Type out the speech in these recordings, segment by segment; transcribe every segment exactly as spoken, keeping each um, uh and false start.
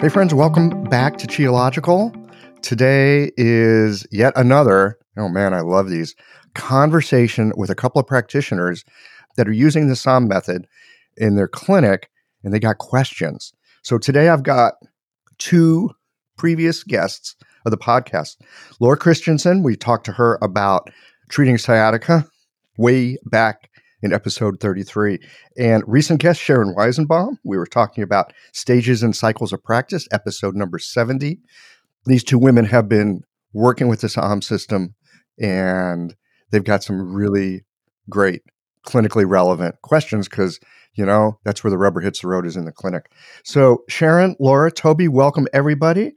Hey friends, welcome back to Geological. Today is yet another, oh man, I love these, conversation with a couple of practitioners that are using the SOM method in their clinic, and they got questions. So today I've got two previous guests of the podcast. Laura Christensen, we talked to her about treating sciatica way back in episode thirty-three. And recent guest Sharon Weisenbaum, we were talking about stages and cycles of practice, episode number seventy. These two women have been working with the SOM system, and they've got some really great clinically relevant questions because, you know, that's where the rubber hits the road is in the clinic. So Sharon, Laura, Toby, welcome everybody.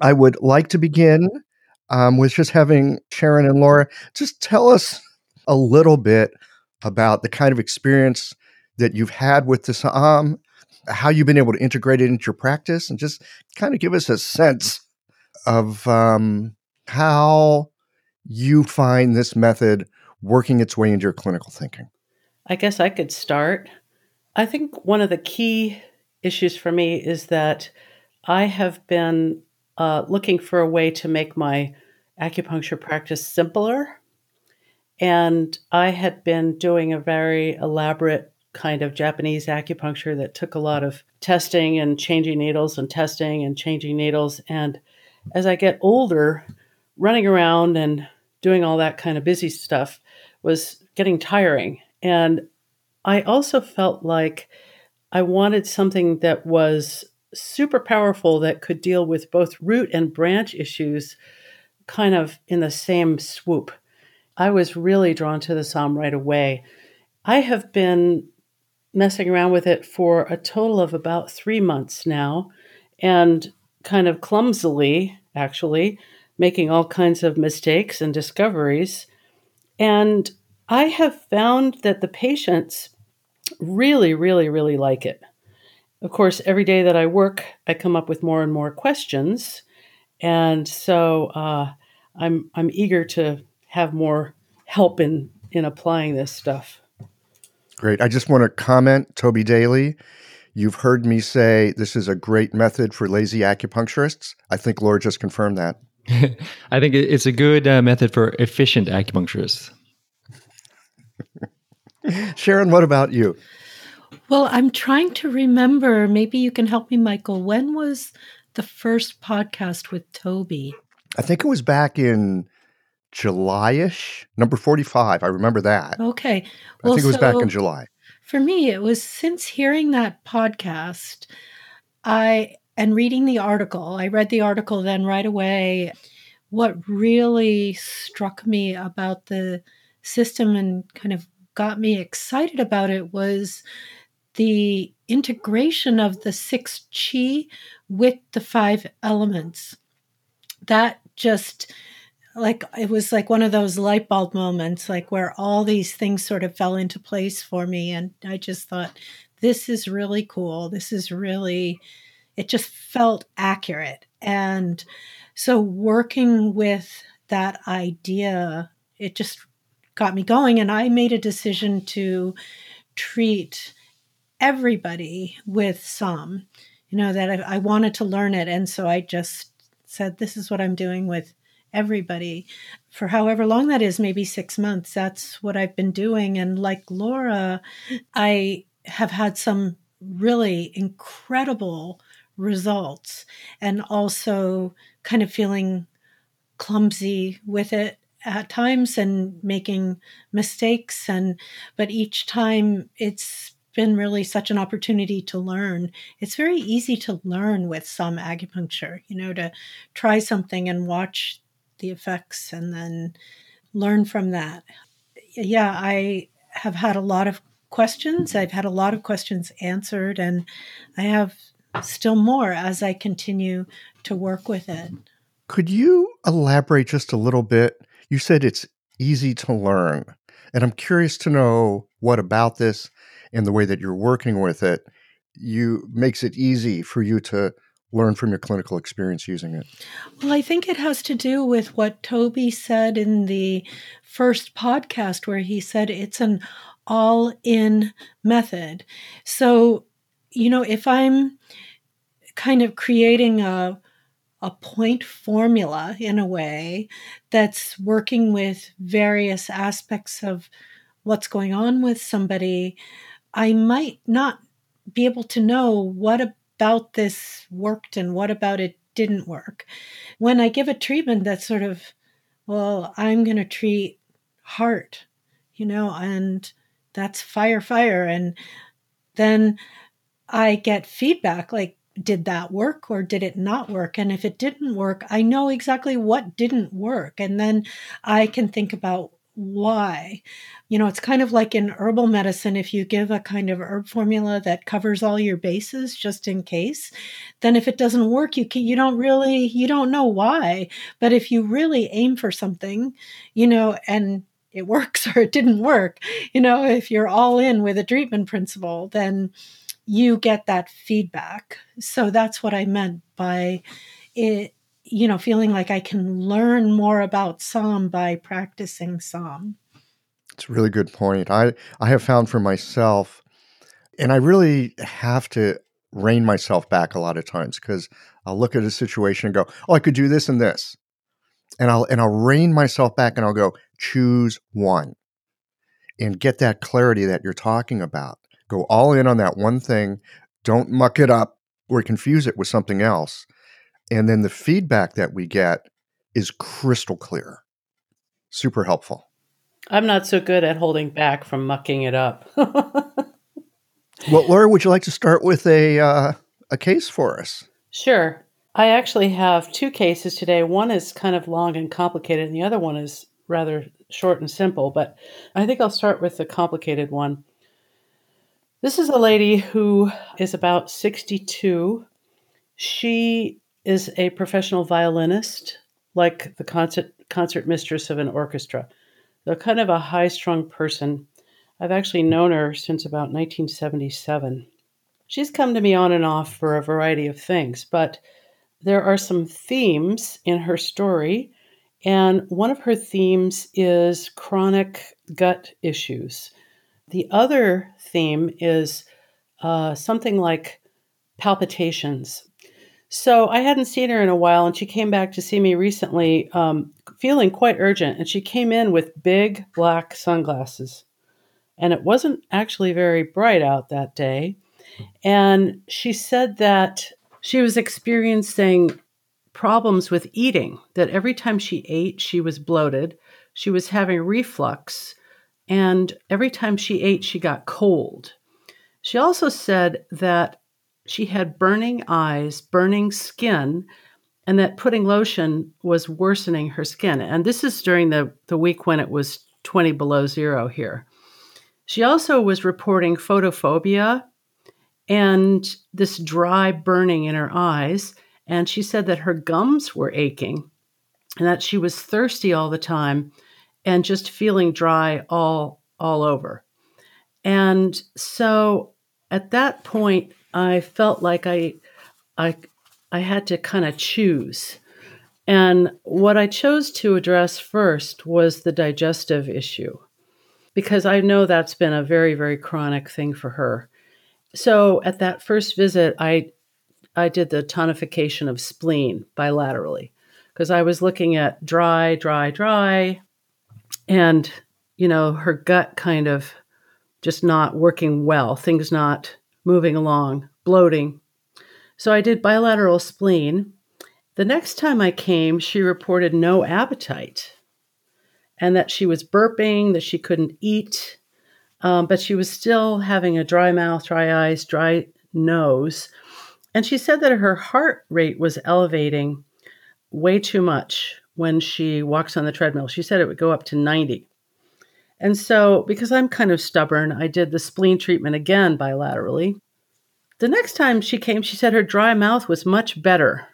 I would like to begin um, with just having Sharon and Laura just tell us a little bit about the kind of experience that you've had with the SOM, how you've been able to integrate it into your practice, and just kind of give us a sense of um, how you find this method working its way into your clinical thinking. I guess I could start. I think one of the key issues for me is that I have been uh, looking for a way to make my acupuncture practice simpler. And I had been doing a very elaborate kind of Japanese acupuncture that took a lot of testing and changing needles and testing and changing needles. And as I get older, running around and doing all that kind of busy stuff was getting tiring. And I also felt like I wanted something that was super powerful that could deal with both root and branch issues kind of in the same swoop. I was really drawn to the SOM right away. I have been messing around with it for a total of about three months now, and kind of clumsily, actually, making all kinds of mistakes and discoveries. And I have found that the patients really, really, really like it. Of course, every day that I work, I come up with more and more questions. And so uh, I'm I'm eager to have more help in, in applying this stuff. Great. I just want to comment, Toby Daly, you've heard me say this is a great method for lazy acupuncturists. I think Laura just confirmed that. I think it's a good uh, method for efficient acupuncturists. Sharon, what about you? Well, I'm trying to remember. Maybe you can help me, Michael. When was the first podcast with Toby? I think it was back in July-ish, number forty-five. I remember that. Okay. Well, I think it was so back in July. For me, it was since hearing that podcast, I... and reading the article, I read the article then right away. What really struck me about the system and kind of got me excited about it was the integration of the six chi with the five elements. That just, like, it was like one of those light bulb moments, like where all these things sort of fell into place for me. And I just thought, this is really cool. This is really... it just felt accurate. And so working with that idea, it just got me going. And I made a decision to treat everybody with SOM, you know, that I, I wanted to learn it. And so I just said, this is what I'm doing with everybody for however long that is, maybe six months. That's what I've been doing. And like Laura, I have had some really incredible results, and also kind of feeling clumsy with it at times and making mistakes. And but each time it's been really such an opportunity to learn. It's very easy to learn with SOM acupuncture, you know, to try something and watch the effects and then learn from that. Yeah, I have had a lot of questions. I've had a lot of questions answered, and I have still more as I continue to work with it. Could you elaborate just a little bit? You said it's easy to learn, and I'm curious to know what about this and the way that you're working with it you makes it easy for you to learn from your clinical experience using it. Well, I think it has to do with what Toby said in the first podcast, where he said it's an all-in method. So, you know, if I'm kind of creating a a point formula in a way that's working with various aspects of what's going on with somebody, I might not be able to know what about this worked and what about it didn't work. When I give a treatment that's sort of, well, I'm going to treat heart, you know, and that's fire, fire. And then I get feedback like, did that work or did it not work? And if it didn't work, I know exactly what didn't work. And then I can think about why. You know, it's kind of like in herbal medicine, if you give a kind of herb formula that covers all your bases just in case, then if it doesn't work, you can, you don't really, you don't know why. But if you really aim for something, you know, and it works or it didn't work, you know, if you're all in with a treatment principle, then you get that feedback. So that's what I meant by it, you know, feeling like I can learn more about SOM by practicing SOM. It's a really good point. I, I have found for myself, and I really have to rein myself back a lot of times because I'll look at a situation and go, oh, I could do this and this. And I'll, and I'll rein myself back and I'll go, choose one and get that clarity that you're talking about. Go all in on that one thing. Don't muck it up or confuse it with something else. And then the feedback that we get is crystal clear. Super helpful. I'm not so good at holding back from mucking it up. Well, Laura, would you like to start with a uh, a case for us? Sure. I actually have two cases today. One is kind of long and complicated, and the other one is rather short and simple. But I think I'll start with the complicated one. This is a lady who is about sixty-two. She is a professional violinist, like the concert concert mistress of an orchestra. They're kind of a high-strung person. I've actually known her since about nineteen seventy-seven. She's come to me on and off for a variety of things, but there are some themes in her story, and one of her themes is chronic gut issues. The other theme is uh, something like palpitations. So I hadn't seen her in a while, and she came back to see me recently um, feeling quite urgent, and she came in with big black sunglasses. And it wasn't actually very bright out that day. And she said that she was experiencing problems with eating, that every time she ate, she was bloated. She was having reflux. And every time she ate, she got cold. She also said that she had burning eyes, burning skin, and that putting lotion was worsening her skin. And this is during the, the week when it was twenty below zero here. She also was reporting photophobia and this dry burning in her eyes. And she said that her gums were aching and that she was thirsty all the time and just feeling dry all, all over. And so at that point, I felt like I, I, I had to kind of choose. And what I chose to address first was the digestive issue, because I know that's been a very, very chronic thing for her. So at that first visit, I, I did the tonification of spleen bilaterally, because I was looking at dry, dry, dry, and, you know, her gut kind of just not working well, things not moving along, bloating. So I did bilateral spleen. The next time I came, she reported no appetite and that she was burping, that she couldn't eat, um, but she was still having a dry mouth, dry eyes, dry nose. And she said that her heart rate was elevating way too much when she walks on the treadmill. She said it would go up to ninety. And so, because I'm kind of stubborn, I did the spleen treatment again bilaterally. The next time she came, she said her dry mouth was much better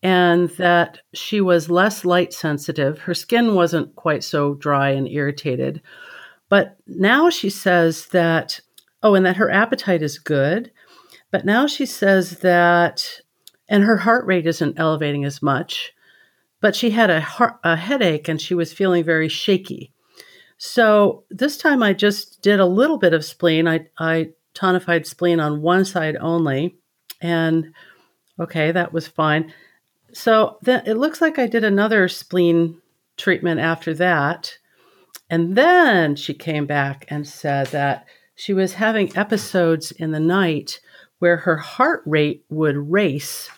and that she was less light sensitive. Her skin wasn't quite so dry and irritated. But now she says that, oh, and that her appetite is good. But now she says that, and her heart rate isn't elevating as much, but she had a, heart, a headache and she was feeling very shaky. So this time I just did a little bit of spleen. I, I tonified spleen on one side only, and Okay, that was fine. So then it looks like I did another spleen treatment after that. And then she came back and said that she was having episodes in the night where her heart rate would race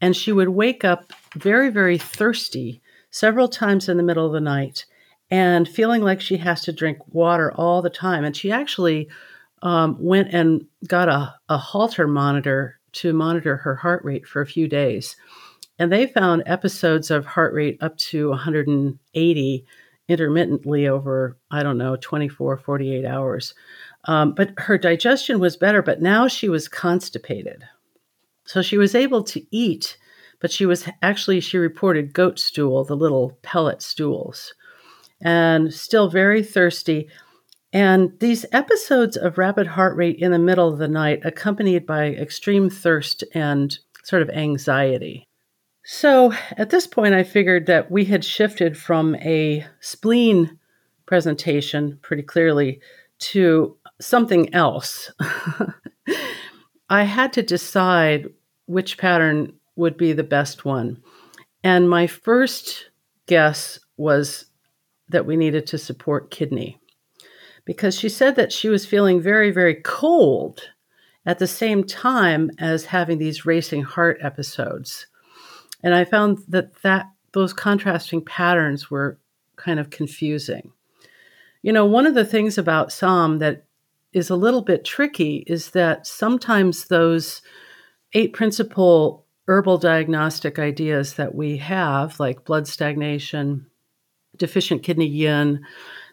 and she would wake up very, very thirsty several times in the middle of the night and feeling like she has to drink water all the time. And she actually um, went and got a, a halter monitor to monitor her heart rate for a few days. And they found episodes of heart rate up to one hundred eighty intermittently over, I don't know, twenty-four, forty-eight hours. Um, but her digestion was better, but now she was constipated. So she was able to eat, but she was actually, she reported goat stool, the little pellet stools, and still very thirsty. And these episodes of rapid heart rate in the middle of the night accompanied by extreme thirst and sort of anxiety. So at this point, I figured that we had shifted from a spleen presentation pretty clearly to something else. I had to decide which pattern would be the best one. And my first guess was that we needed to support kidney, because she said that she was feeling very, very cold at the same time as having these racing heart episodes. And I found that, that those contrasting patterns were kind of confusing. You know, one of the things about SOM that is a little bit tricky is that sometimes those eight principal herbal diagnostic ideas that we have, like blood stagnation, deficient kidney yin,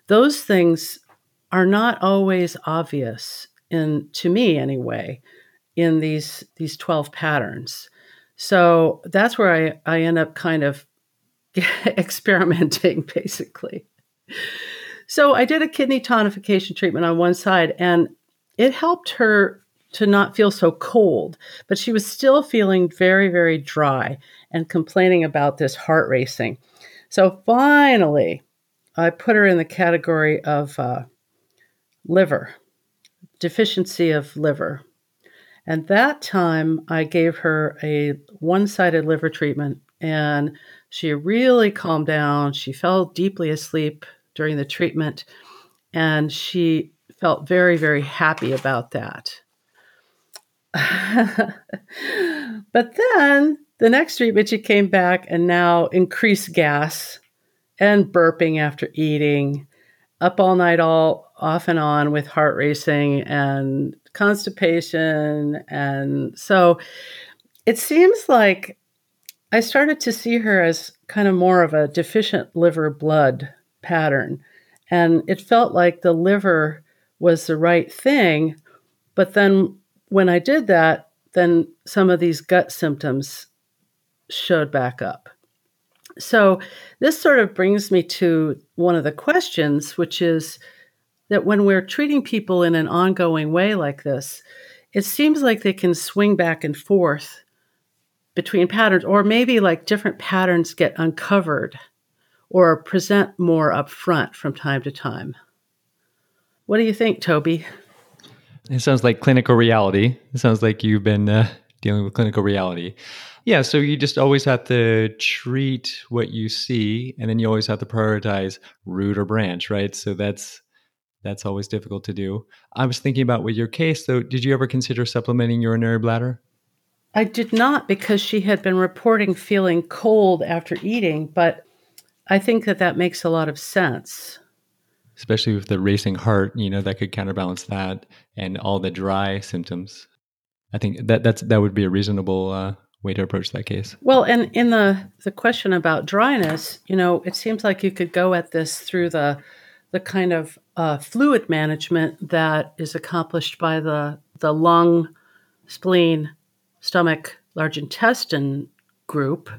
those things are not always obvious, in, to me anyway, in these, these twelve patterns. So that's where I, I end up kind of experimenting, basically. So I did a kidney tonification treatment on one side, and it helped her to not feel so cold, but she was still feeling very, very dry and complaining about this heart racing. So finally, I put her in the category of uh, liver, deficiency of liver. And that time I gave her a one-sided liver treatment, and she really calmed down. She fell deeply asleep during the treatment, and she felt very, very happy about that. But then the next treatment, she came back and now increased gas and burping after eating, up all night, all off and on with heart racing and constipation. And so it seems like I started to see her as kind of more of a deficient liver blood pattern. And it felt like the liver was the right thing. But then when I did that, then some of these gut symptoms showed back up. So this sort of brings me to one of the questions, which is that when we're treating people in an ongoing way like this, it seems like they can swing back and forth between patterns, or maybe like different patterns get uncovered or present more upfront from time to time. What do you think, Toby? It sounds like clinical reality. It sounds like you've been uh, dealing with clinical reality. Yeah, so you just always have to treat what you see, and then you always have to prioritize root or branch, right? So that's that's always difficult to do. I was thinking about with your case, though, did you ever consider supplementing urinary bladder? I did not, because she had been reporting feeling cold after eating, but I think that that makes a lot of sense. Especially with the racing heart, you know, that could counterbalance that and all the dry symptoms. I think that that's that would be a reasonable uh, way to approach that case. Well, and in the, the question about dryness, you know, it seems like you could go at this through the the kind of uh, fluid management that is accomplished by the the lung, spleen, stomach, large intestine group.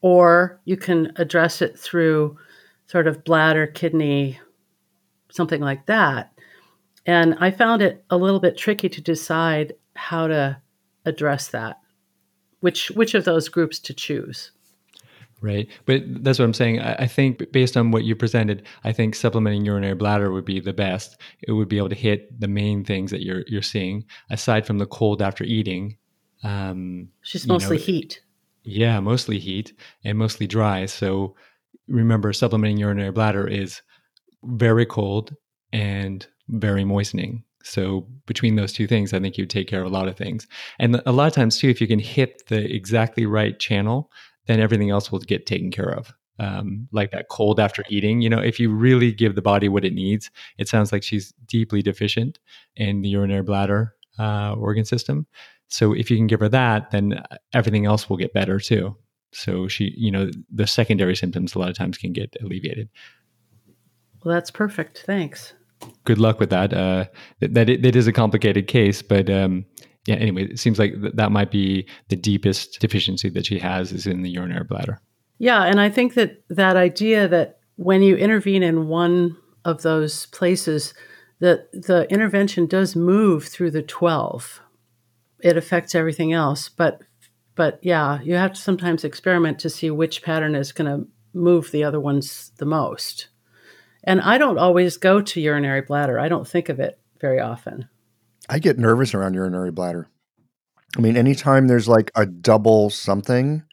Or you can address it through sort of bladder, kidney, something like that. And I found it a little bit tricky to decide how to address that, which which of those groups to choose. Right. But that's what I'm saying. I, I think based on what you presented, I think supplementing urinary bladder would be the best. It would be able to hit the main things that you're you're seeing, aside from the cold after eating. Um, She's mostly you know, heat. Yeah, mostly heat and mostly dry. So remember, supplementing urinary bladder is very cold and very moistening. So between those two things, I think you take care of a lot of things. And a lot of times too, if you can hit the exactly right channel, then everything else will get taken care of. Um, like that cold after eating, you know, if you really give the body what it needs, it sounds like she's deeply deficient in the urinary bladder uh, organ system. So if you can give her that, then everything else will get better too. So she, you know, the secondary symptoms a lot of times can get alleviated. Well, that's perfect. Thanks. Good luck with that. Uh, that, that, that is a complicated case, but um, yeah, anyway, it seems like th- that might be the deepest deficiency that she has is in the urinary bladder. Yeah, and I think that that idea that when you intervene in one of those places, that the intervention does move through the twelve. It affects everything else, but but yeah, you have to sometimes experiment to see which pattern is going to move the other ones the most. And I don't always go to urinary bladder. I don't think of it very often. I get nervous around urinary bladder. I mean, anytime there's like a double something,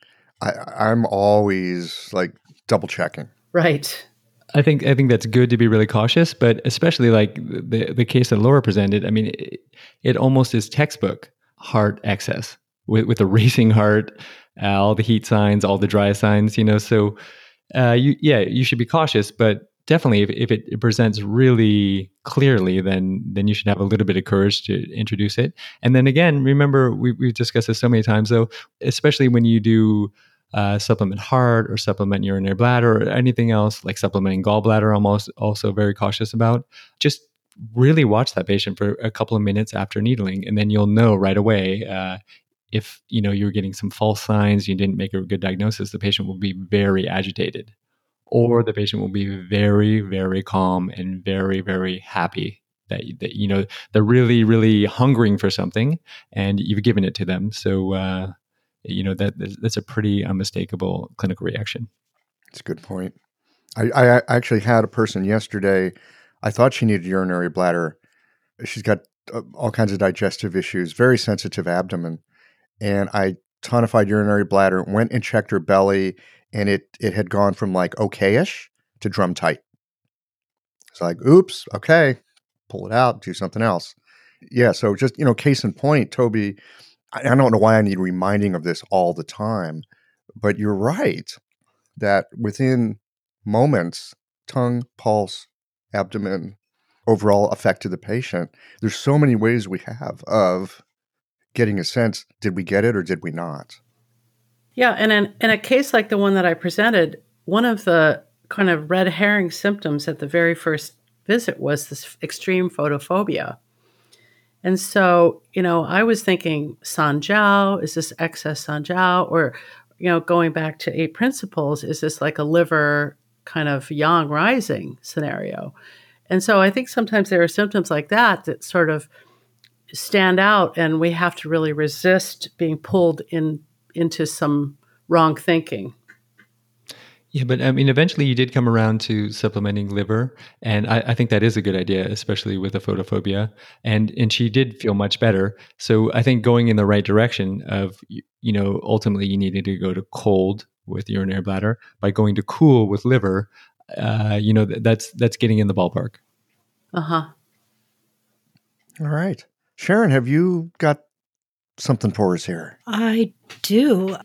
I, I'm always like double checking. Right. I think I think that's good to be really cautious, but especially like the the case that Laura presented. I mean, it, it almost is textbook heart excess with with a racing heart, uh, all the heat signs, all the dry signs. You know, so uh, you yeah, you should be cautious, but definitely if, if it, it presents really clearly, then then you should have a little bit of courage to introduce it. And then again, remember we we've discussed this so many times, though, especially when you do. Uh, supplement heart or supplement urinary bladder or anything else, like supplementing gallbladder, almost also very cautious about. Just really watch that patient for a couple of minutes after needling, and then you'll know right away uh, if you know you're getting some false signs, you didn't make a good diagnosis, the patient will be very agitated, or the patient will be very, very calm and very, very happy that, that you know they're really, really hungering for something, and you've given it to them. So, uh, you know, that that's a pretty unmistakable clinical reaction. That's a good point. I, I actually had a person yesterday. I thought she needed urinary bladder. She's got uh, all kinds of digestive issues, very sensitive abdomen. And I tonified urinary bladder, went and checked her belly, and it it had gone from like okay-ish to drum tight. It's like, oops, okay, pull it out, do something else. Yeah, so just, you know, case in point, Toby, I don't know why I need reminding of this all the time, but you're right that within moments, tongue, pulse, abdomen, overall effect to the patient, there's so many ways we have of getting a sense, did we get it or did we not? Yeah, and in, in a case like the one that I presented, one of the kind of red herring symptoms at the very first visit was this extreme photophobia. And so, you know, I was thinking sanjiao, is this excess sanjiao? Or, you know, going back to eight principles, is this like a liver kind of yang rising scenario? And so I think sometimes there are symptoms like that that sort of stand out, and we have to really resist being pulled in into some wrong thinking. Yeah, but I mean, eventually you did come around to supplementing liver, and I, I think that is a good idea, especially with a photophobia. And and she did feel much better. So I think going in the right direction of, you know, ultimately you needed to go to cold with urinary bladder by going to cool with liver. Uh, you know, that's that's getting in the ballpark. Uh huh. All right, Sharon, have you got something for us here? I do.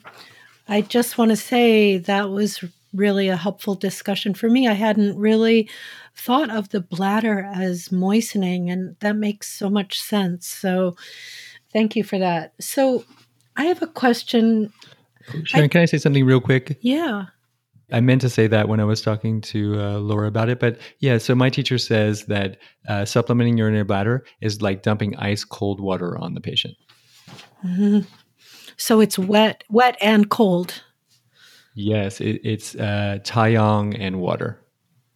I just want to say that was really a helpful discussion for me. I hadn't really thought of the bladder as moistening, and that makes so much sense. So thank you for that. So I have a question. Sharon, I, can I say something real quick? Yeah. I meant to say that when I was talking to uh, Laura about it, but yeah, so my teacher says that uh, supplementing urinary bladder is like dumping ice cold water on the patient. Mm-hmm. So it's wet, wet and cold. Yes, it, it's uh, taiyang and water.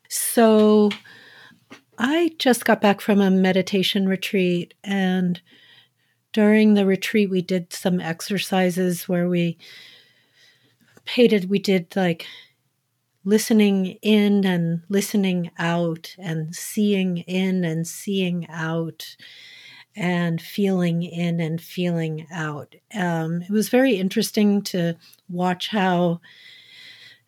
So I just got back from a meditation retreat, and during the retreat, we did some exercises where we painted, we did like listening in and listening out and seeing in and seeing out. and feeling in and feeling out. Um, it was very interesting to watch how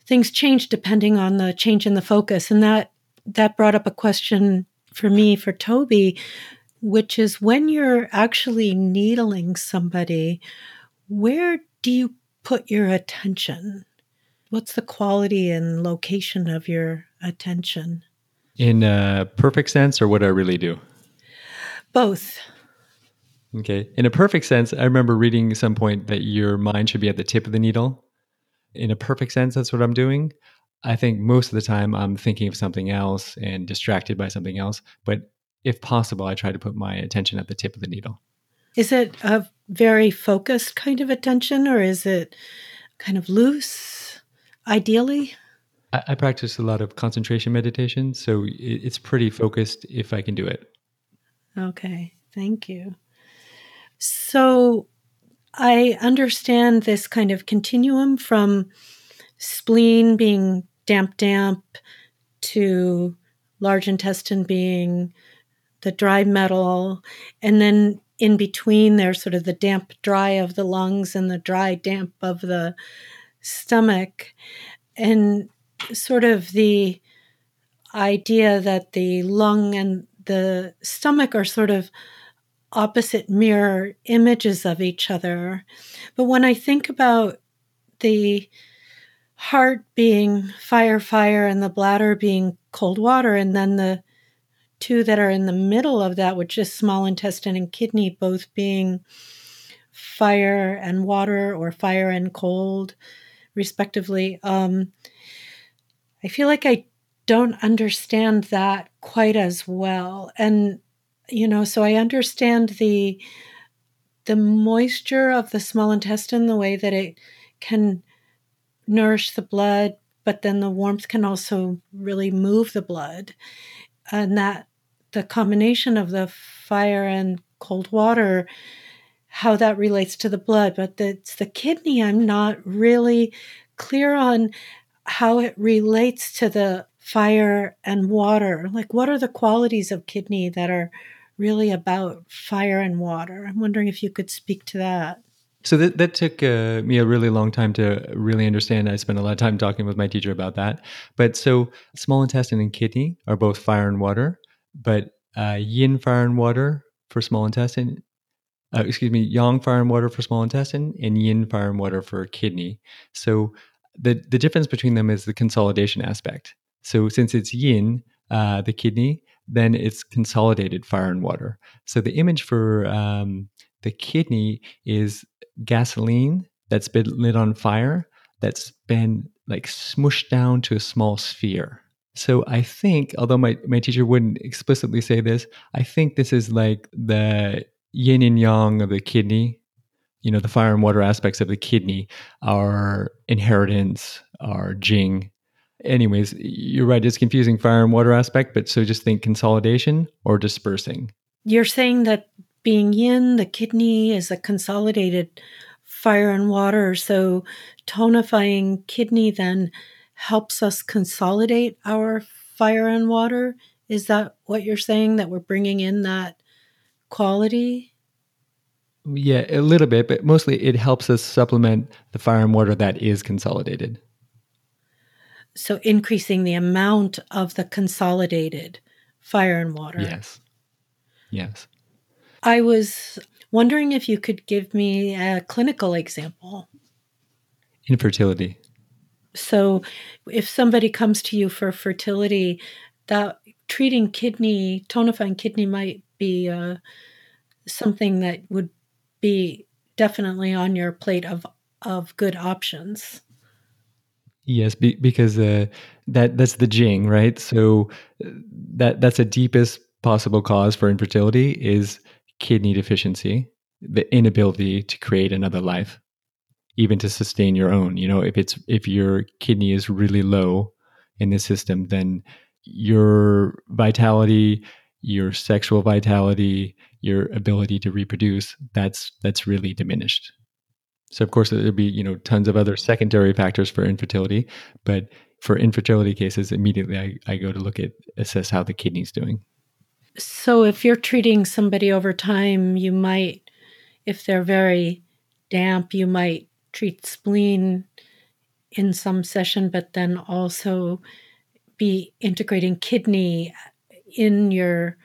things change depending on the change in the focus. And that that brought up a question for me, for Toby, which is when you're actually needling somebody, where do you put your attention? What's the quality and location of your attention? In a perfect sense or what I really do? Both. Okay. In a perfect sense, I remember reading at some point that your mind should be at the tip of the needle. In a perfect sense, that's what I'm doing. I think most of the time I'm thinking of something else and distracted by something else. But if possible, I try to put my attention at the tip of the needle. Is it a very focused kind of attention or is it kind of loose, ideally? I, I practice a lot of concentration meditation, so it, it's pretty focused if I can do it. Okay, thank you. So I understand this kind of continuum from spleen being damp, damp to large intestine being the dry metal. And then in between, there's sort of the damp, dry of the lungs and the dry, damp of the stomach. And sort of the idea that the lung and the stomach are sort of opposite mirror images of each other. But when I think about the heart being fire, fire, and the bladder being cold water, and then the two that are in the middle of that, which is small intestine and kidney, both being fire and water or fire and cold, respectively, um, I feel like I don't understand that quite as well. And, you know, so I understand the the moisture of the small intestine, the way that it can nourish the blood, but then the warmth can also really move the blood. And that the combination of the fire and cold water, how that relates to the blood, but it's the kidney I'm not really clear on how it relates to the fire and water. Like, what are the qualities of kidney that are really about fire and water? I'm wondering if you could speak to that. So that, that took uh, me a really long time to really understand. I spent a lot of time talking with my teacher about that. But so small intestine and kidney are both fire and water, but uh, yin fire and water for small intestine, uh, excuse me, yang fire and water for small intestine and yin fire and water for kidney. So the, the difference between them is the consolidation aspect. So since it's yin, uh, the kidney, then it's consolidated fire and water. So the image for um, the kidney is gasoline that's been lit on fire, that's been like smooshed down to a small sphere. So I think, although my, my teacher wouldn't explicitly say this, I think this is like the yin and yang of the kidney. You know, the fire and water aspects of the kidney, our inheritance, our jing. Anyways, you're right, it's confusing fire and water aspect, but so just think consolidation or dispersing. You're saying that being yin, the kidney is a consolidated fire and water, so tonifying kidney then helps us consolidate our fire and water? Is that what you're saying, that we're bringing in that quality? Yeah, a little bit, but mostly it helps us supplement the fire and water that is consolidated. So increasing the amount of the consolidated fire and water. Yes. Yes. I was wondering if you could give me a clinical example. Infertility. So if somebody comes to you for fertility, that treating kidney, tonifying kidney might be uh, something that would be definitely on your plate of, of good options. Yes, be, because uh, that that's the jing, right? So that that's the deepest possible cause for infertility is kidney deficiency, the inability to create another life, even to sustain your own. You know, if it's if your kidney is really low in the system, then your vitality, your sexual vitality, your ability to reproduce, that's that's really diminished. So of course, there'd be, you know, tons of other secondary factors for infertility. But for infertility cases, immediately I, I go to look at, assess how the kidney's doing. So if you're treating somebody over time, you might, if they're very damp, you might treat spleen in some session, but then also be integrating kidney in your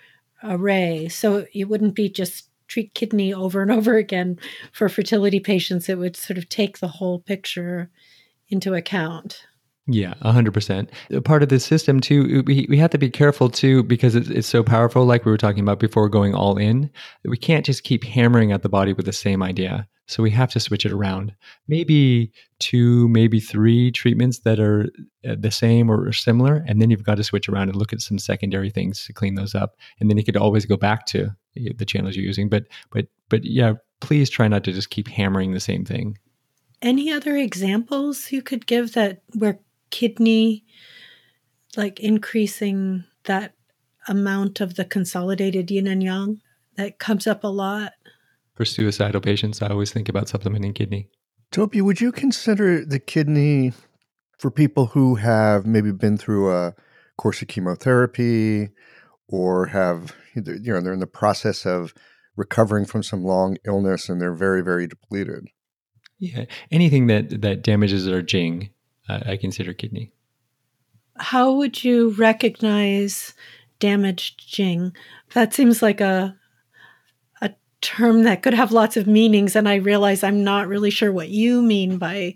array. So it wouldn't be just treat kidney over and over again for fertility patients. It would sort of take the whole picture into account. Yeah, one hundred percent. Part of this system, too, we, we have to be careful, too, because it's, it's so powerful, like we were talking about before, going all in. We can't just keep hammering at the body with the same idea. So we have to switch it around. Maybe two, maybe three treatments that are the same or similar, and then you've got to switch around and look at some secondary things to clean those up. And then you could always go back to the channels you're using. But, but, but yeah, please try not to just keep hammering the same thing. Any other examples you could give that where kidney, like increasing that amount of the consolidated yin and yang, that comes up a lot? For suicidal patients, I always think about supplementing kidney. Toby, would you consider the kidney for people who have maybe been through a course of chemotherapy or have, you know, they're in the process of recovering from some long illness and they're very, very depleted? Yeah, anything that, that damages our jing, I consider kidney. How would you recognize damaged jing? That seems like a a term that could have lots of meanings, and I realize I'm not really sure what you mean by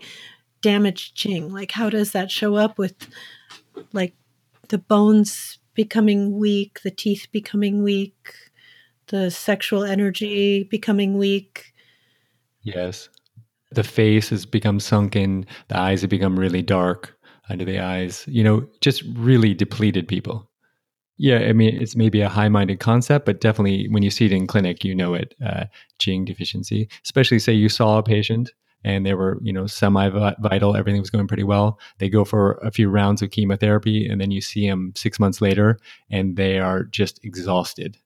damaged jing. Like, how does that show up with, like, the bones becoming weak, the teeth becoming weak, the sexual energy becoming weak? Yes. The face has become sunken. The eyes have become really dark under the eyes. You know, just really depleted people. Yeah, I mean, it's maybe a high-minded concept, but definitely when you see it in clinic, you know it, uh, Jing deficiency. Especially, say, you saw a patient and they were, you know, semi-vital, everything was going pretty well. They go for a few rounds of chemotherapy, and then you see them six months later, and they are just exhausted.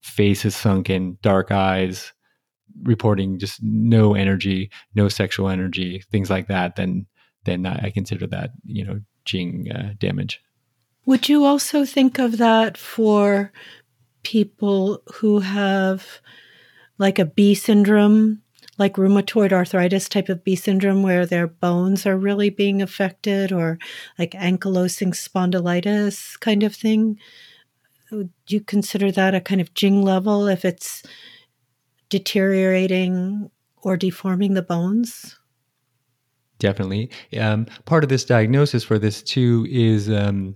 Face is sunken, dark eyes, reporting just no energy, no sexual energy, things like that, then then I consider that, you know, Jing uh, damage. Would you also think of that for people who have like a B syndrome, like rheumatoid arthritis type of B syndrome where their bones are really being affected, or like ankylosing spondylitis kind of thing? Would you consider that a kind of Jing level if it's deteriorating or deforming the bones? Definitely. Um, part of this diagnosis for this too is um,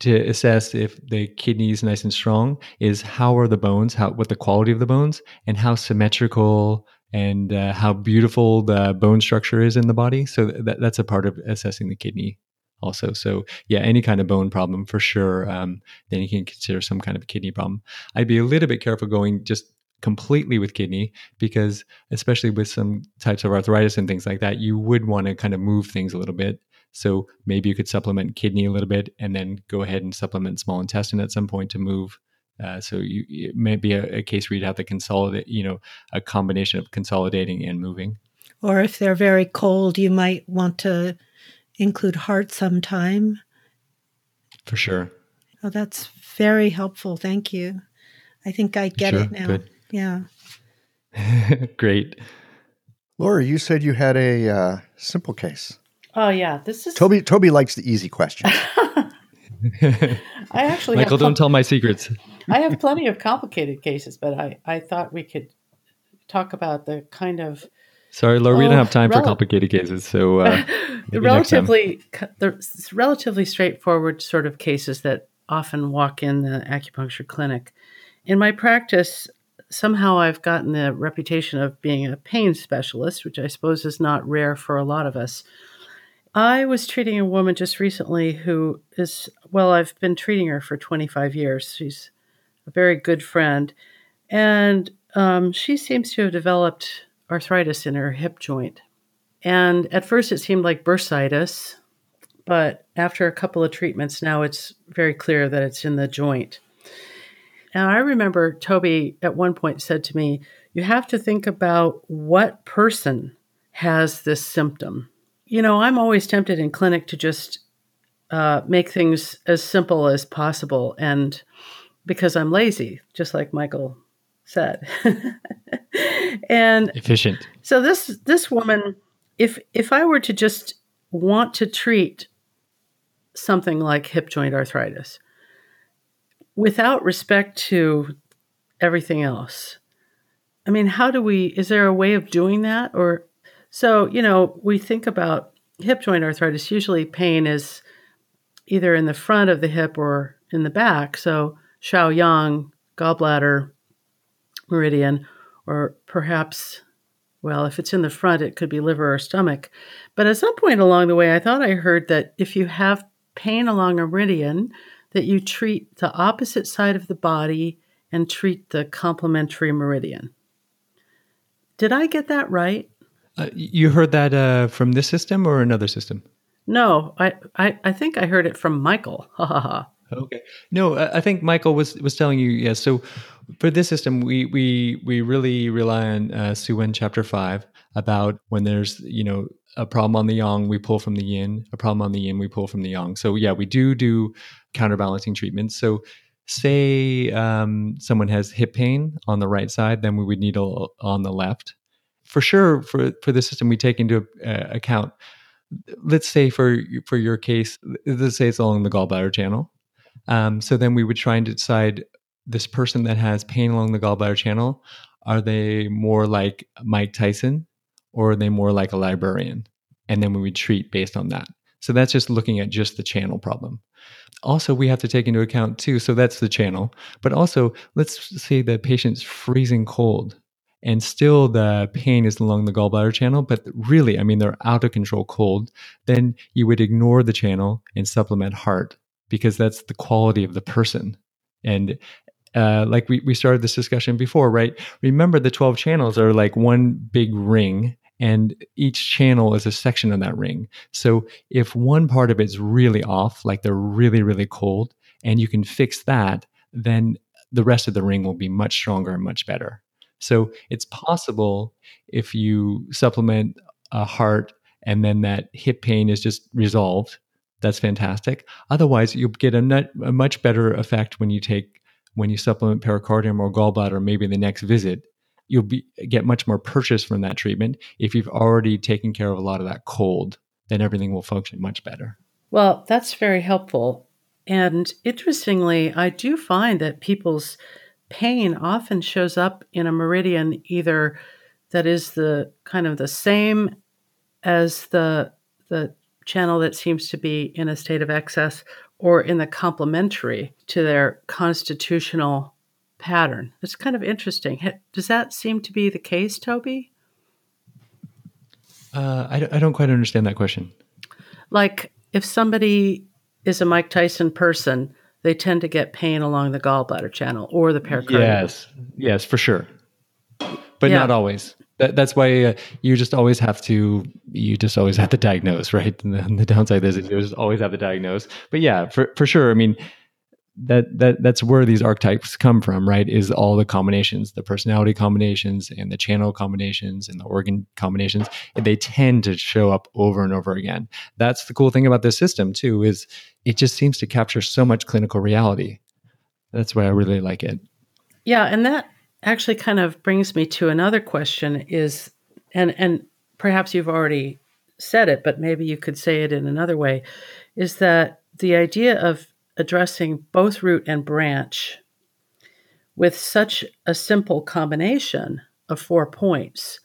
to assess if the kidney is nice and strong is how are the bones, how what the quality of the bones, and how symmetrical and uh, how beautiful the bone structure is in the body. So that, that's a part of assessing the kidney also. So yeah, any kind of bone problem for sure. Um, then you can consider some kind of kidney problem. I'd be a little bit careful going just completely with kidney, because especially with some types of arthritis and things like that, you would want to kind of move things a little bit. So maybe you could supplement kidney a little bit and then go ahead and supplement small intestine at some point to move. Uh, so you, it may be a, a case where you'd have to consolidate, you know, a combination of consolidating and moving. Or if they're very cold, you might want to include heart sometime. For sure. Oh, that's very helpful. Thank you. I think I get sure, it now. Good. Yeah. Great. Laura, you said you had a uh, simple case. Oh, yeah. This is Toby. Toby likes the easy questions. I actually, Michael, have don't com- tell my secrets. I have plenty of complicated cases, but I, I thought we could talk about the kind of. Sorry, Laura, oh, we don't have time rel- for complicated cases. So, uh, relatively, the relatively straightforward sort of cases that often walk in the acupuncture clinic. In my practice, somehow I've gotten the reputation of being a pain specialist, which I suppose is not rare for a lot of us. I was treating a woman just recently who is, well, I've been treating her for twenty-five years. She's a very good friend. And um, she seems to have developed arthritis in her hip joint. And at first it seemed like bursitis, but after a couple of treatments, now it's very clear that it's in the joint. And I remember Toby at one point said to me, you have to think about what person has this symptom. You know, I'm always tempted in clinic to just uh, make things as simple as possible and because I'm lazy, just like Michael said. And efficient. So this this woman, if if I were to just want to treat something like hip joint arthritis without respect to everything else, I mean, how do we, is there a way of doing that? Or so, you know, we think about hip joint arthritis, usually pain is either in the front of the hip or in the back. So Xiaoyang, gallbladder, meridian, or perhaps, well, if it's in the front, it could be liver or stomach. But at some point along the way, I thought I heard that if you have pain along a meridian, that you treat the opposite side of the body and treat the complementary meridian. Did I get that right? Uh, you heard that uh, from this system or another system? No, I, I, I think I heard it from Michael. Ha ha ha. Okay. No, I think Michael was, was telling you, yes. Yeah, so for this system, we we, we really rely on uh, Suwen Chapter five about when there's, you know, a problem on the yang, we pull from the yin, a problem on the yin, we pull from the yang. So yeah, we do do counterbalancing treatments. So say um, someone has hip pain on the right side, then we would needle on the left. For sure, for, for this system, we take into uh, account, let's say for for your case, let's say it's along the gallbladder channel. Um, so then we would try and decide this person that has pain along the gallbladder channel, are they more like Mike Tyson or are they more like a librarian? And then we would treat based on that. So that's just looking at just the channel problem. Also, we have to take into account too, so that's the channel, but also let's say the patient's freezing cold and still the pain is along the gallbladder channel, but really, I mean, they're out of control cold. Then you would ignore the channel and supplement heart, because that's the quality of the person. And uh, like we, we started this discussion before, right? Remember the twelve channels are like one big ring and each channel is a section of that ring. So if one part of it's really off, like they're really, really cold and you can fix that, then the rest of the ring will be much stronger and much better. So it's possible if you supplement a heart and then that hip pain is just resolved, that's fantastic. Otherwise, you'll get a, nut, a much better effect when you take when you supplement pericardium or gallbladder. Maybe the next visit, you'll be, get much more purchase from that treatment. If you've already taken care of a lot of that cold, then everything will function much better. Well, that's very helpful. And interestingly, I do find that people's pain often shows up in a meridian, either that is the kind of the same as the the. channel that seems to be in a state of excess or in the complementary to their constitutional pattern. It's kind of interesting. Does that seem to be the case, Toby? Uh, I, I don't quite understand that question. Like if somebody is a Mike Tyson person, they tend to get pain along the gallbladder channel or the pericardium. Yes, yes, for sure. But yeah. Not always. That, that's why uh, you just always have to, you just always have to diagnose, right? And the, and the downside is you just always have to diagnose. But yeah, for, for sure. I mean, that that that's where these archetypes come from, right? Is all the combinations, the personality combinations and the channel combinations and the organ combinations. And they tend to show up over and over again. That's the cool thing about this system too, is it just seems to capture so much clinical reality. That's why I really like it. Yeah. And that actually kind of brings me to another question is, and and perhaps you've already said it, but maybe you could say it in another way, is that the idea of addressing both root and branch with such a simple combination of four points,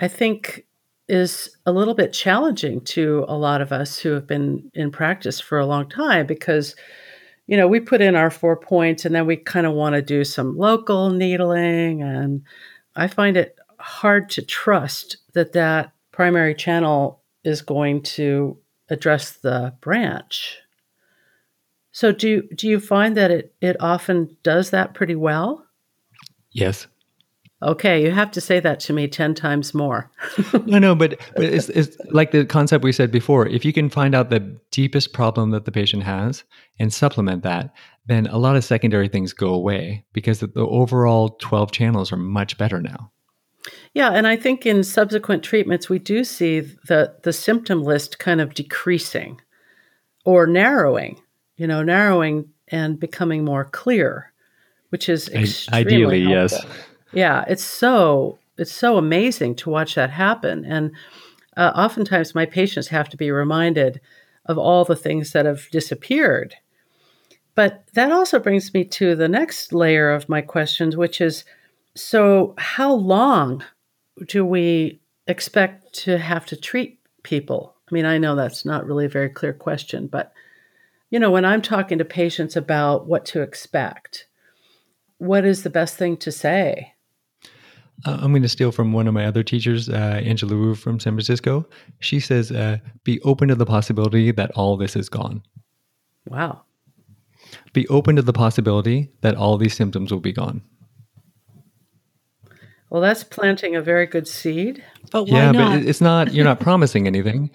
I think is a little bit challenging to a lot of us who have been in practice for a long time, because you know, we put in our four points and then we kind of want to do some local needling. And I find it hard to trust that that primary channel is going to address the branch. So do, do you find that it, it often does that pretty well? Yes. Okay, you have to say that to me ten times more. no, no, but, but it's, it's like the concept we said before. If you can find out the deepest problem that the patient has and supplement that, then a lot of secondary things go away because the overall twelve channels are much better now. Yeah, and I think in subsequent treatments, we do see the, the symptom list kind of decreasing or narrowing, you know, narrowing and becoming more clear, which is extremely ideally helpful. Yes. Yeah, it's so it's so amazing to watch that happen. And uh, oftentimes my patients have to be reminded of all the things that have disappeared. But that also brings me to the next layer of my questions, which is, so how long do we expect to have to treat people? I mean, I know that's not really a very clear question, but, you know, when I'm talking to patients about what to expect, what is the best thing to say? Uh, I'm going to steal from one of my other teachers, uh, Angela Wu from San Francisco. She says, uh, be open to the possibility that all this is gone. Wow. Be open to the possibility that all these symptoms will be gone. Well, that's planting a very good seed. But why yeah, not? But it's not, you're not promising anything.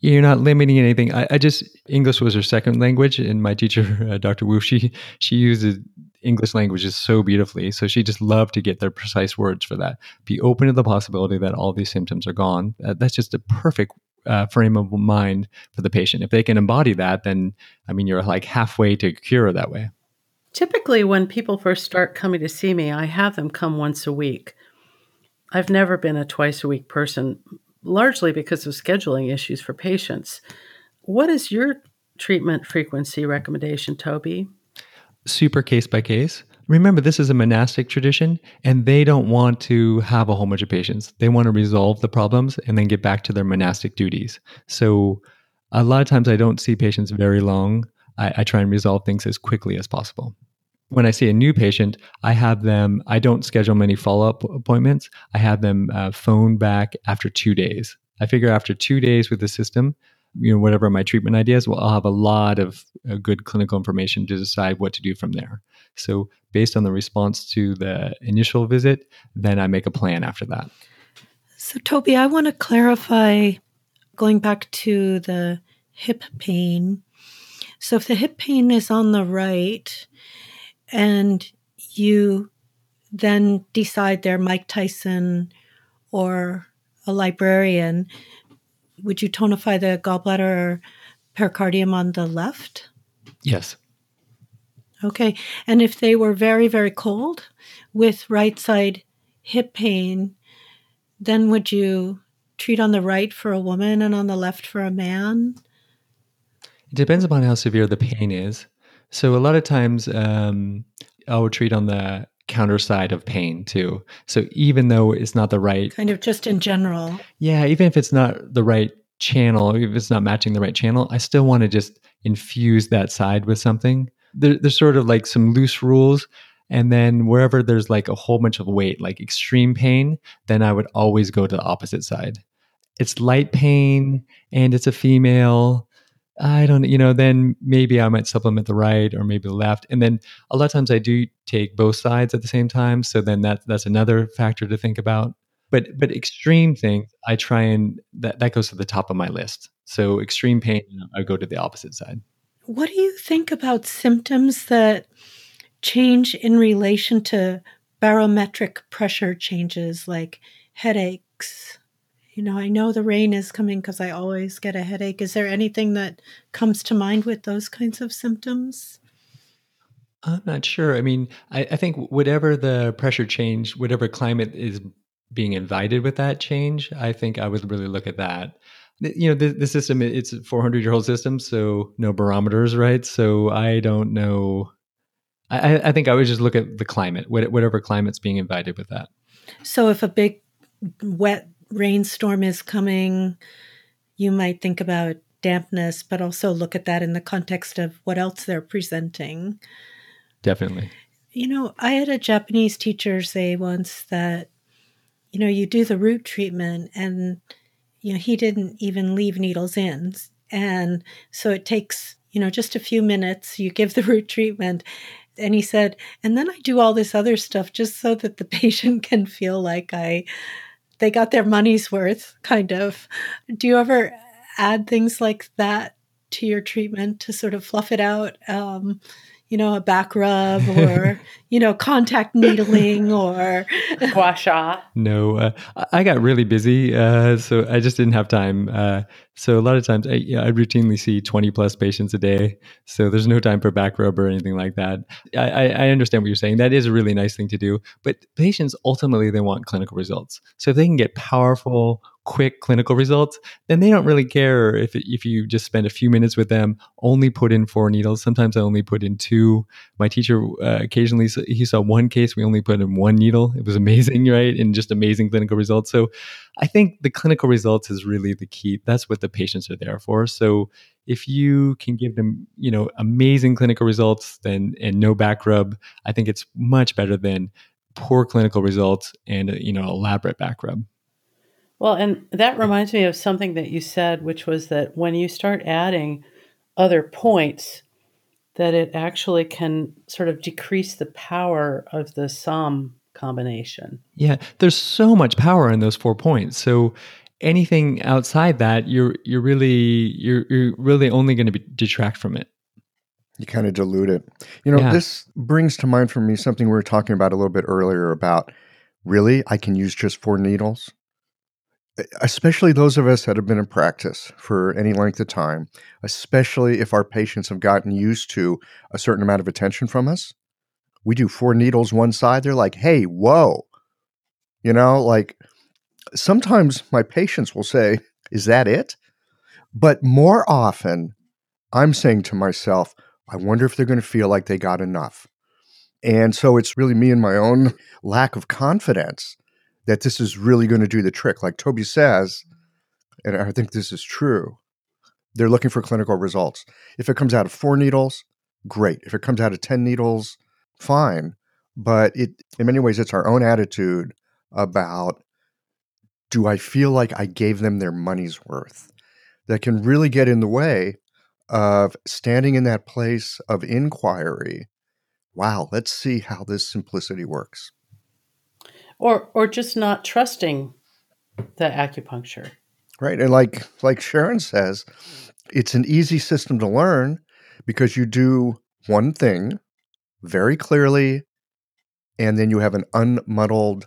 You're not limiting anything. I, I just, English was her second language, and my teacher, uh, Doctor Wu, she, she uses English languages so beautifully. So she just loved to get their precise words for that. Be open to the possibility that all these symptoms are gone. Uh, that's just a perfect uh, frame of mind for the patient. If they can embody that, then, I mean, you're like halfway to cure that way. Typically, when people first start coming to see me, I have them come once a week. I've never been a twice a week person, largely because of scheduling issues for patients. What is your treatment frequency recommendation, Toby? Super case by case. Remember, this is a monastic tradition, and they don't want to have a whole bunch of patients. They want to resolve the problems and then get back to their monastic duties. So a lot of times I don't see patients very long. I, I try and resolve things as quickly as possible. When I see a new patient, I have them, I don't schedule many follow-up appointments. I have them uh, phone back after two days. I figure after two days with the system, you know, whatever my treatment ideas, well, I'll have a lot of uh, good clinical information to decide what to do from there. So based on the response to the initial visit, then I make a plan after that. So Toby, I want to clarify, going back to the hip pain. So if the hip pain is on the right, and you then decide they're Mike Tyson or a librarian, would you tonify the gallbladder or pericardium on the left? Yes. Okay. And if they were very, very cold with right side hip pain, then would you treat on the right for a woman and on the left for a man? It depends upon how severe the pain is. So a lot of times um, I would treat on the counter side of pain too. So even though it's not the right... Kind of just in general. Yeah, even if it's not the right channel, if it's not matching the right channel, I still want to just infuse that side with something. There, there's sort of like some loose rules. And then wherever there's like a whole bunch of weight, like extreme pain, then I would always go to the opposite side. It's light pain and it's a female... I don't, you know, then maybe I might supplement the right or maybe the left. And then a lot of times I do take both sides at the same time. So then that, that's another factor to think about. But but extreme things, I try and, that, that goes to the top of my list. So extreme pain, I go to the opposite side. What do you think about symptoms that change in relation to barometric pressure changes, like headaches? You know, I know the rain is coming because I always get a headache. Is there anything that comes to mind with those kinds of symptoms? I'm not sure. I mean, I, I think whatever the pressure change, whatever climate is being invited with that change, I think I would really look at that. You know, the, the system, it's a four hundred year old system, so no barometers, right? So I don't know. I, I think I would just look at the climate, whatever climate's being invited with that. So if a big wet rainstorm is coming, you might think about dampness, but also look at that in the context of what else they're presenting. Definitely. You know, I had a Japanese teacher say once that, you know, you do the root treatment and, you know, he didn't even leave needles in. And so it takes, you know, just a few minutes, you give the root treatment. And he said, and then I do all this other stuff just so that the patient can feel like I... they got their money's worth, kind of. Do you ever add things like that to your treatment to sort of fluff it out? Um, you know, a back rub or, you know, contact needling or gua sha. No, uh, I got really busy. Uh, so I just didn't have time. Uh, so a lot of times I, I routinely see twenty plus patients a day. So there's no time for back rub or anything like that. I, I understand what you're saying. That is a really nice thing to do. But patients, ultimately, they want clinical results. So if they can get powerful, quick clinical results, then they don't really care if if you just spend a few minutes with them. Only put in four needles. Sometimes I only put in two. My teacher uh, occasionally, he saw one case, we only put in one needle. It was amazing, right? And just amazing clinical results. So I think the clinical results is really the key. That's what the patients are there for. So if you can give them, you know, amazing clinical results then and no back rub, I think it's much better than poor clinical results and, you know, elaborate back rub. Well, and that reminds me of something that you said, which was that when you start adding other points, that it actually can sort of decrease the power of the S O M combination. Yeah, there's so much power in those four points. So anything outside that, you're you're really you're you're really only going to be detract from it. You kind of dilute it. You know, yeah. This brings to mind for me something we were talking about a little bit earlier about, really, I can use just four needles? Especially those of us that have been in practice for any length of time, especially if our patients have gotten used to a certain amount of attention from us. We do four needles one side. They're like, hey, whoa. You know, like sometimes my patients will say, is that it? But more often, I'm saying to myself, I wonder if they're going to feel like they got enough. And so it's really me and my own lack of confidence that this is really going to do the trick. Like Toby says, and I think this is true, they're looking for clinical results. If it comes out of four needles, great. If it comes out of ten needles, fine. But it, in many ways, it's our own attitude about, do I feel like I gave them their money's worth? That can really get in the way of standing in that place of inquiry. Wow, let's see how this simplicity works. Or or just not trusting the acupuncture. Right. And like like Sharon says, it's an easy system to learn because you do one thing very clearly, and then you have an unmuddled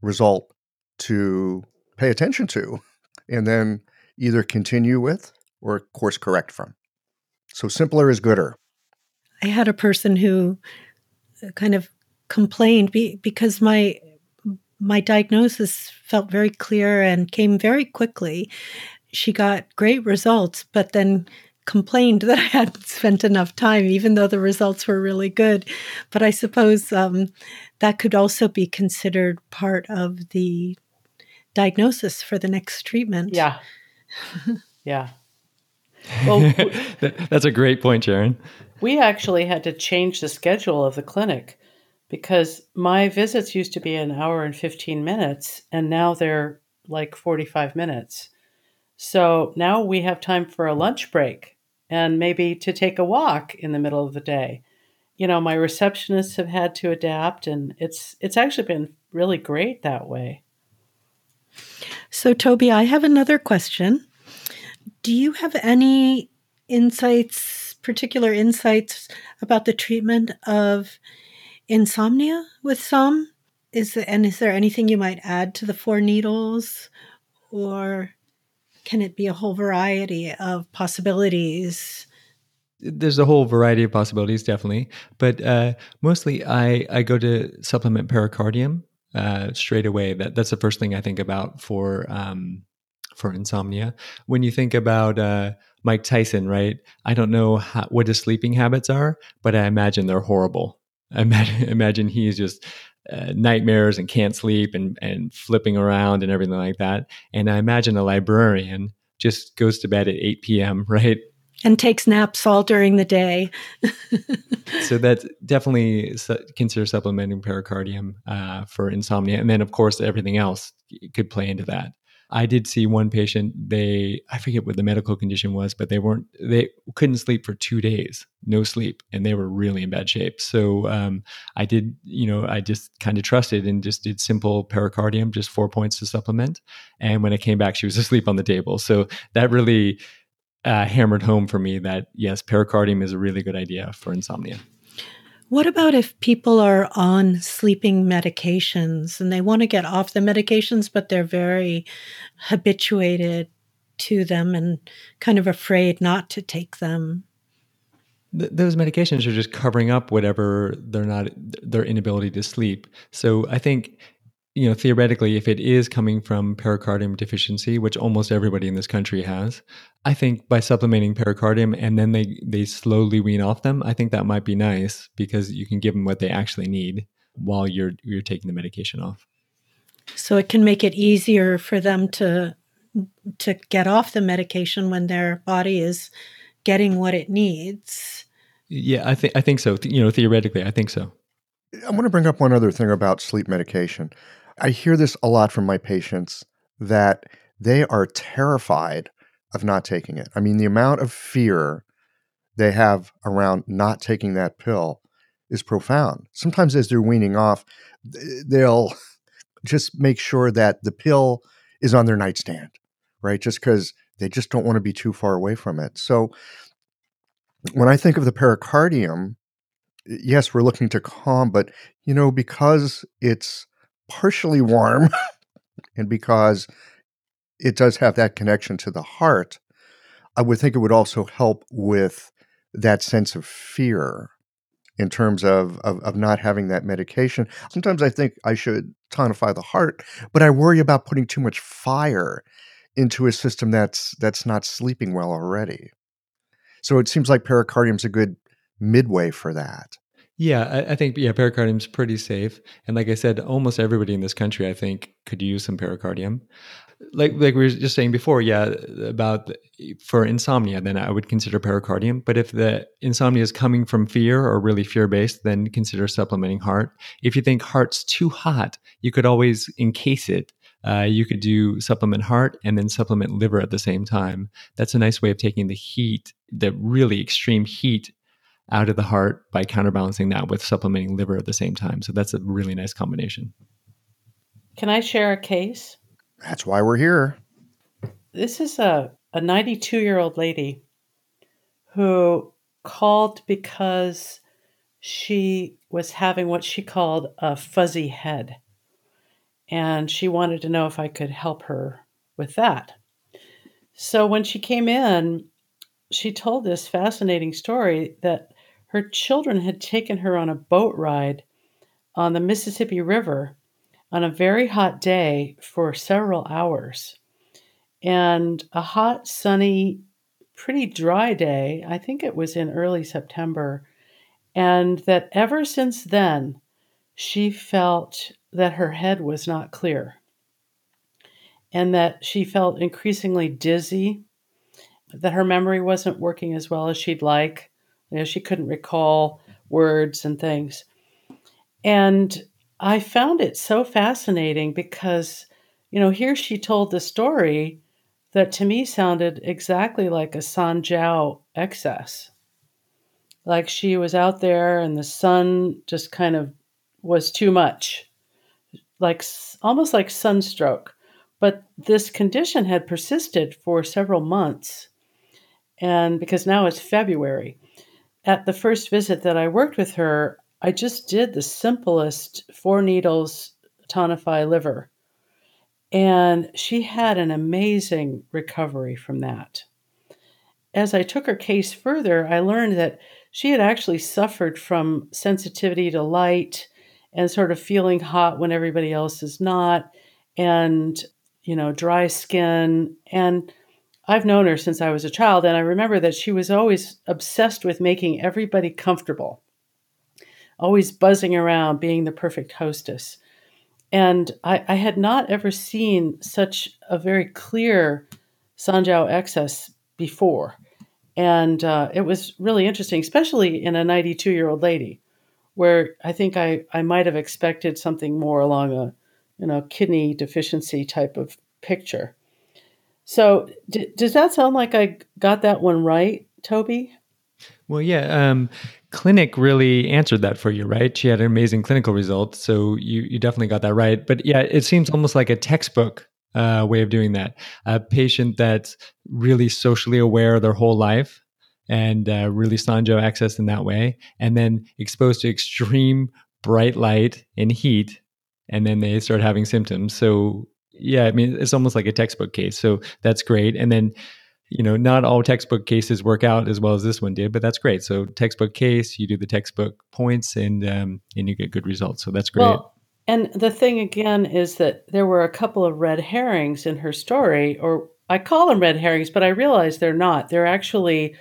result to pay attention to, and then either continue with or course correct from. So simpler is gooder. I had a person who kind of complained be, because my... My diagnosis felt very clear and came very quickly. She got great results, but then complained that I hadn't spent enough time, even though the results were really good. But I suppose um, that could also be considered part of the diagnosis for the next treatment. Yeah. Yeah. Well, that's a great point, Sharon. We actually had to change the schedule of the clinic, because my visits used to be an hour and fifteen minutes, and now they're like forty-five minutes. So now we have time for a lunch break and maybe to take a walk in the middle of the day. You know, my receptionists have had to adapt, and it's it's actually been really great that way. So, Toby, I have another question. Do you have any insights, particular insights about the treatment of insomnia with S O M? Is there, and is there anything you might add to the four needles, or can it be a whole variety of possibilities? There's a whole variety of possibilities, definitely. But uh, mostly I, I go to supplement pericardium uh, straight away. That, that's the first thing I think about for um, for insomnia. When you think about uh, Mike Tyson, right? I don't know how, what his sleeping habits are, but I imagine they're horrible. Imagine, imagine he's just uh, nightmares and can't sleep and, and flipping around and everything like that. And I imagine a librarian just goes to bed at eight p.m., right? And takes naps all during the day. So that's definitely su- consider supplementing pericardium uh, for insomnia. And then, of course, everything else could play into that. I did see one patient, they, I forget what the medical condition was, but they weren't, they couldn't sleep for two days, no sleep, and they were really in bad shape. So um, I did, you know, I just kind of trusted and just did simple pericardium, just four points to supplement. And when I came back, she was asleep on the table. So that really uh, hammered home for me that yes, pericardium is a really good idea for insomnia. What about if people are on sleeping medications and they want to get off the medications, but they're very habituated to them and kind of afraid not to take them? Th- those medications are just covering up whatever they're not, their inability to sleep. So I think, you know, theoretically, if it is coming from pericardium deficiency, which almost everybody in this country has, I think by supplementing pericardium and then they, they slowly wean off them, I think that might be nice because you can give them what they actually need while you're you're taking the medication off. So it can make it easier for them to to get off the medication when their body is getting what it needs. Yeah, I think I think so. You know, theoretically, I think so. I want to bring up one other thing about sleep medication. I hear this a lot from my patients that they are terrified of not taking it. I mean, the amount of fear they have around not taking that pill is profound. Sometimes as they're weaning off, they'll just make sure that the pill is on their nightstand, right? Just because they just don't want to be too far away from it. So when I think of the pericardium, yes, we're looking to calm, but, you know, because it's partially warm and because it does have that connection to the heart, I would think it would also help with that sense of fear in terms of, of, of not having that medication. Sometimes I think I should tonify the heart, but I worry about putting too much fire into a system that's that's not sleeping well already. So it seems like pericardium's a good midway for that. Yeah, I, I think yeah, pericardium's pretty safe. And like I said, almost everybody in this country, I think, could use some pericardium. Like like we were just saying before, yeah, about for insomnia, then I would consider pericardium. But if the insomnia is coming from fear or really fear-based, then consider supplementing heart. If you think heart's too hot, you could always encase it. Uh, you could do supplement heart and then supplement liver at the same time. That's a nice way of taking the heat, the really extreme heat out of the heart by counterbalancing that with supplementing liver at the same time. So that's a really nice combination. Can I share a case? That's why we're here. This is a, a ninety-two-year-old lady who called because she was having what she called a fuzzy head. And she wanted to know if I could help her with that. So when she came in, she told this fascinating story that her children had taken her on a boat ride on the Mississippi River on a very hot day for several hours. And a hot, sunny, pretty dry day, I think it was in early September, and that ever since then, she felt that her head was not clear and that she felt increasingly dizzy, that her memory wasn't working as well as she'd like. You know, she couldn't recall words and things. And I found it so fascinating because, you know, here she told the story that to me sounded exactly like a Sanjiao excess. Like she was out there and the sun just kind of was too much, like almost like sunstroke. But this condition had persisted for several months. And because now it's February, at the first visit that I worked with her, I just did the simplest four needles tonify liver. And she had an amazing recovery from that. As I took her case further, I learned that she had actually suffered from sensitivity to light and sort of feeling hot when everybody else is not, and, you know, dry skin. And I've known her since I was a child, and I remember that she was always obsessed with making everybody comfortable, always buzzing around, being the perfect hostess. And I, I had not ever seen such a very clear Sanjiao excess before. And uh, it was really interesting, especially in a ninety-two-year-old lady, where I think I, I might have expected something more along a, you know, kidney deficiency type of picture. So d- does that sound like I got that one right, Toby? Well, yeah. Um, clinic really answered that for you, right? She had an amazing clinical result, so you, you definitely got that right. But yeah, it seems almost like a textbook uh, way of doing that. A patient that's really socially aware their whole life and uh, really Sanjo access in that way, and then exposed to extreme bright light and heat, and then they start having symptoms. So yeah, I mean, it's almost like a textbook case. So that's great. And then, you know, not all textbook cases work out as well as this one did, but that's great. So textbook case, you do the textbook points, and um, and you get good results. So that's great. Well, and the thing again is that there were a couple of red herrings in her story, or I call them red herrings, but I realize they're not. They're actually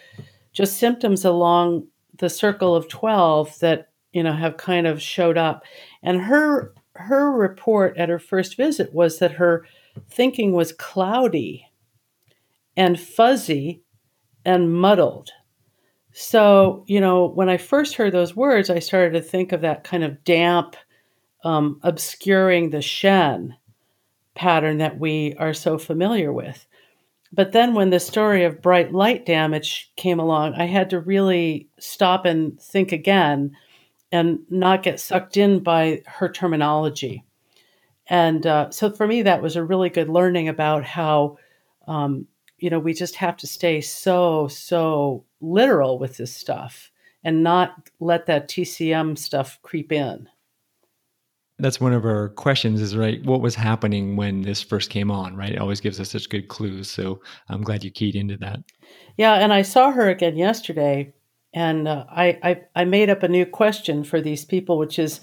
just symptoms along the circle of twelve that, you know, have kind of showed up. And her her report at her first visit was that her thinking was cloudy and fuzzy and muddled. So, you know, when I first heard those words, I started to think of that kind of damp, um, obscuring the Shen pattern that we are so familiar with. But then when the story of bright light damage came along, I had to really stop and think again and not get sucked in by her terminology. And uh, so for me, that was a really good learning about how, um, you know, we just have to stay so, so literal with this stuff and not let that T C M stuff creep in. That's one of our questions is, right, what was happening when this first came on, right? It always gives us such good clues. So I'm glad you keyed into that. Yeah, and I saw her again yesterday, and uh, I, I I made up a new question for these people, which is,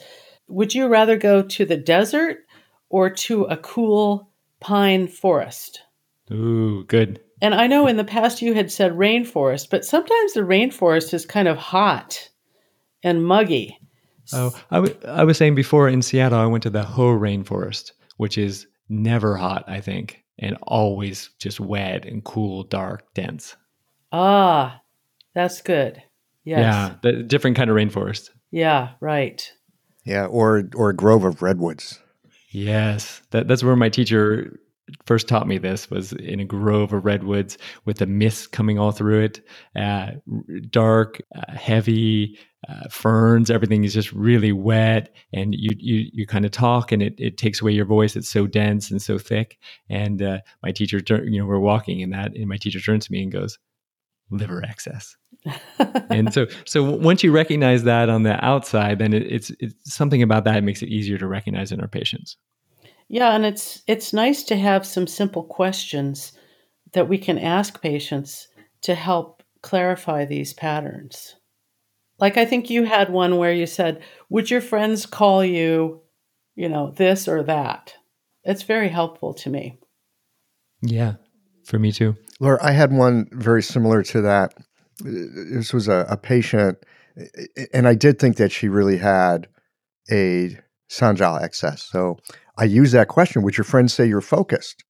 would you rather go to the desert or to a cool pine forest? Ooh, good. And I know in the past you had said rainforest, but sometimes the rainforest is kind of hot and muggy. Oh, I, w- I was saying before in Seattle, I went to the Ho Rainforest, which is never hot, I think, and always just wet and cool, dark, dense. Ah, that's good. Yes. Yeah, the different kind of rainforest. Yeah, right. Yeah, or or a grove of redwoods. Yes, that that's where my teacher first taught me this, was in a grove of redwoods with the mist coming all through it, uh, dark, uh, heavy uh, ferns. Everything is just really wet, and you you you kind of talk, and it it takes away your voice. It's so dense and so thick. And uh, my teacher, you know, we're walking in that, and my teacher turns to me and goes, "Liver excess." And so so once you recognize that on the outside, then it, it's it's something about that makes it easier to recognize in our patients. Yeah, and it's it's nice to have some simple questions that we can ask patients to help clarify these patterns. Like, I think you had one where you said, would your friends call you, you know, this or that? It's very helpful to me. Yeah, for me too. Laura, I had one very similar to that. This was a, a patient, and I did think that she really had a Sanjal excess. So I used that question, would your friends say you're focused?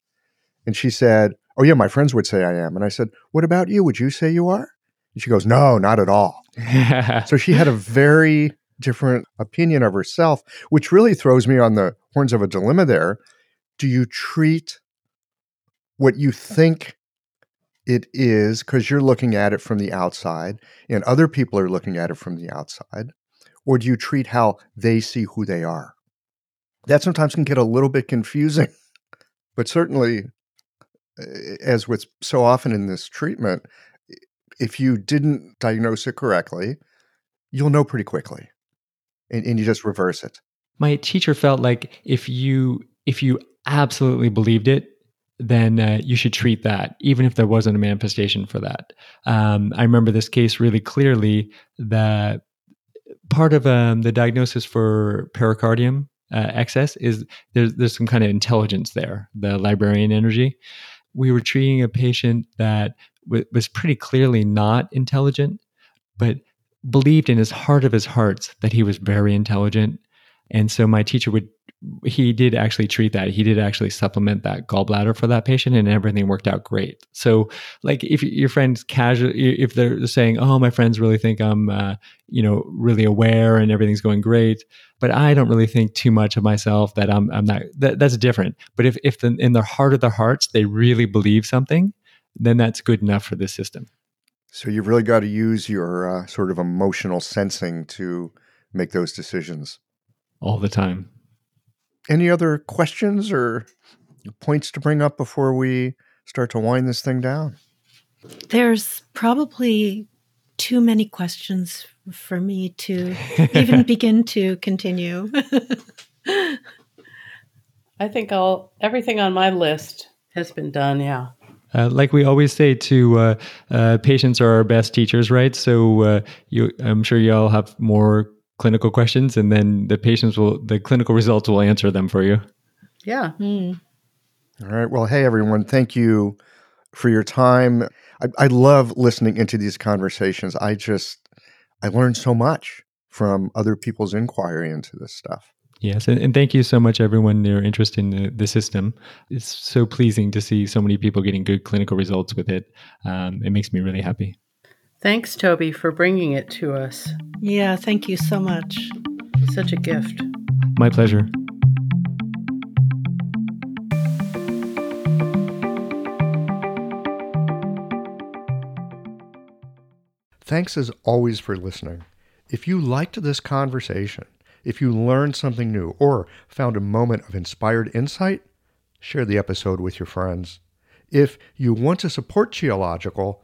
And she said, oh yeah, my friends would say I am. And I said, what about you? Would you say you are? And she goes, no, not at all. So she had a very different opinion of herself, which really throws me on the horns of a dilemma there. Do you treat what you think it is, because you're looking at it from the outside and other people are looking at it from the outside, or do you treat how they see who they are? That sometimes can get a little bit confusing, but certainly, as with so often in this treatment, if you didn't diagnose it correctly, you'll know pretty quickly, and, and you just reverse it. My teacher felt like if you if you absolutely believed it, then uh, you should treat that, even if there wasn't a manifestation for that. Um, I remember this case really clearly. That part of um, the diagnosis for pericardium Uh, excess is there's there's some kind of intelligence there, the librarian energy. We were treating a patient that w- was pretty clearly not intelligent, but believed in his heart of his hearts that he was very intelligent. And so my teacher would, he did actually treat that. He did actually supplement that gallbladder for that patient, and everything worked out great. So like if your friend's casual, if they're saying, oh, my friends really think I'm, uh, you know, really aware and everything's going great, but I don't really think too much of myself, that I'm I'm not, that, that's different. But if, if the, in the heart of their hearts, they really believe something, then that's good enough for this system. So you've really got to use your uh, sort of emotional sensing to make those decisions. All the time. Any other questions or points to bring up before we start to wind this thing down? There's probably too many questions for me to even begin to continue. I think all everything on my list has been done, yeah. Uh, like we always say to uh, uh, patients are our best teachers, right? So uh, you, I'm sure you all have more clinical questions, and then the patients will, the clinical results will answer them for you. Yeah. Mm. All right. Well, hey, everyone. Thank you for your time. I, I love listening into these conversations. I just, I learned so much from other people's inquiry into this stuff. Yes, and, and thank you so much, everyone, your interest in the, the system. It's so pleasing to see so many people getting good clinical results with it. Um, it makes me really happy. Thanks, Toby, for bringing it to us. Yeah, thank you so much. It's such a gift. My pleasure. Thanks, as always, for listening. If you liked this conversation, if you learned something new or found a moment of inspired insight, share the episode with your friends. If you want to support Geological,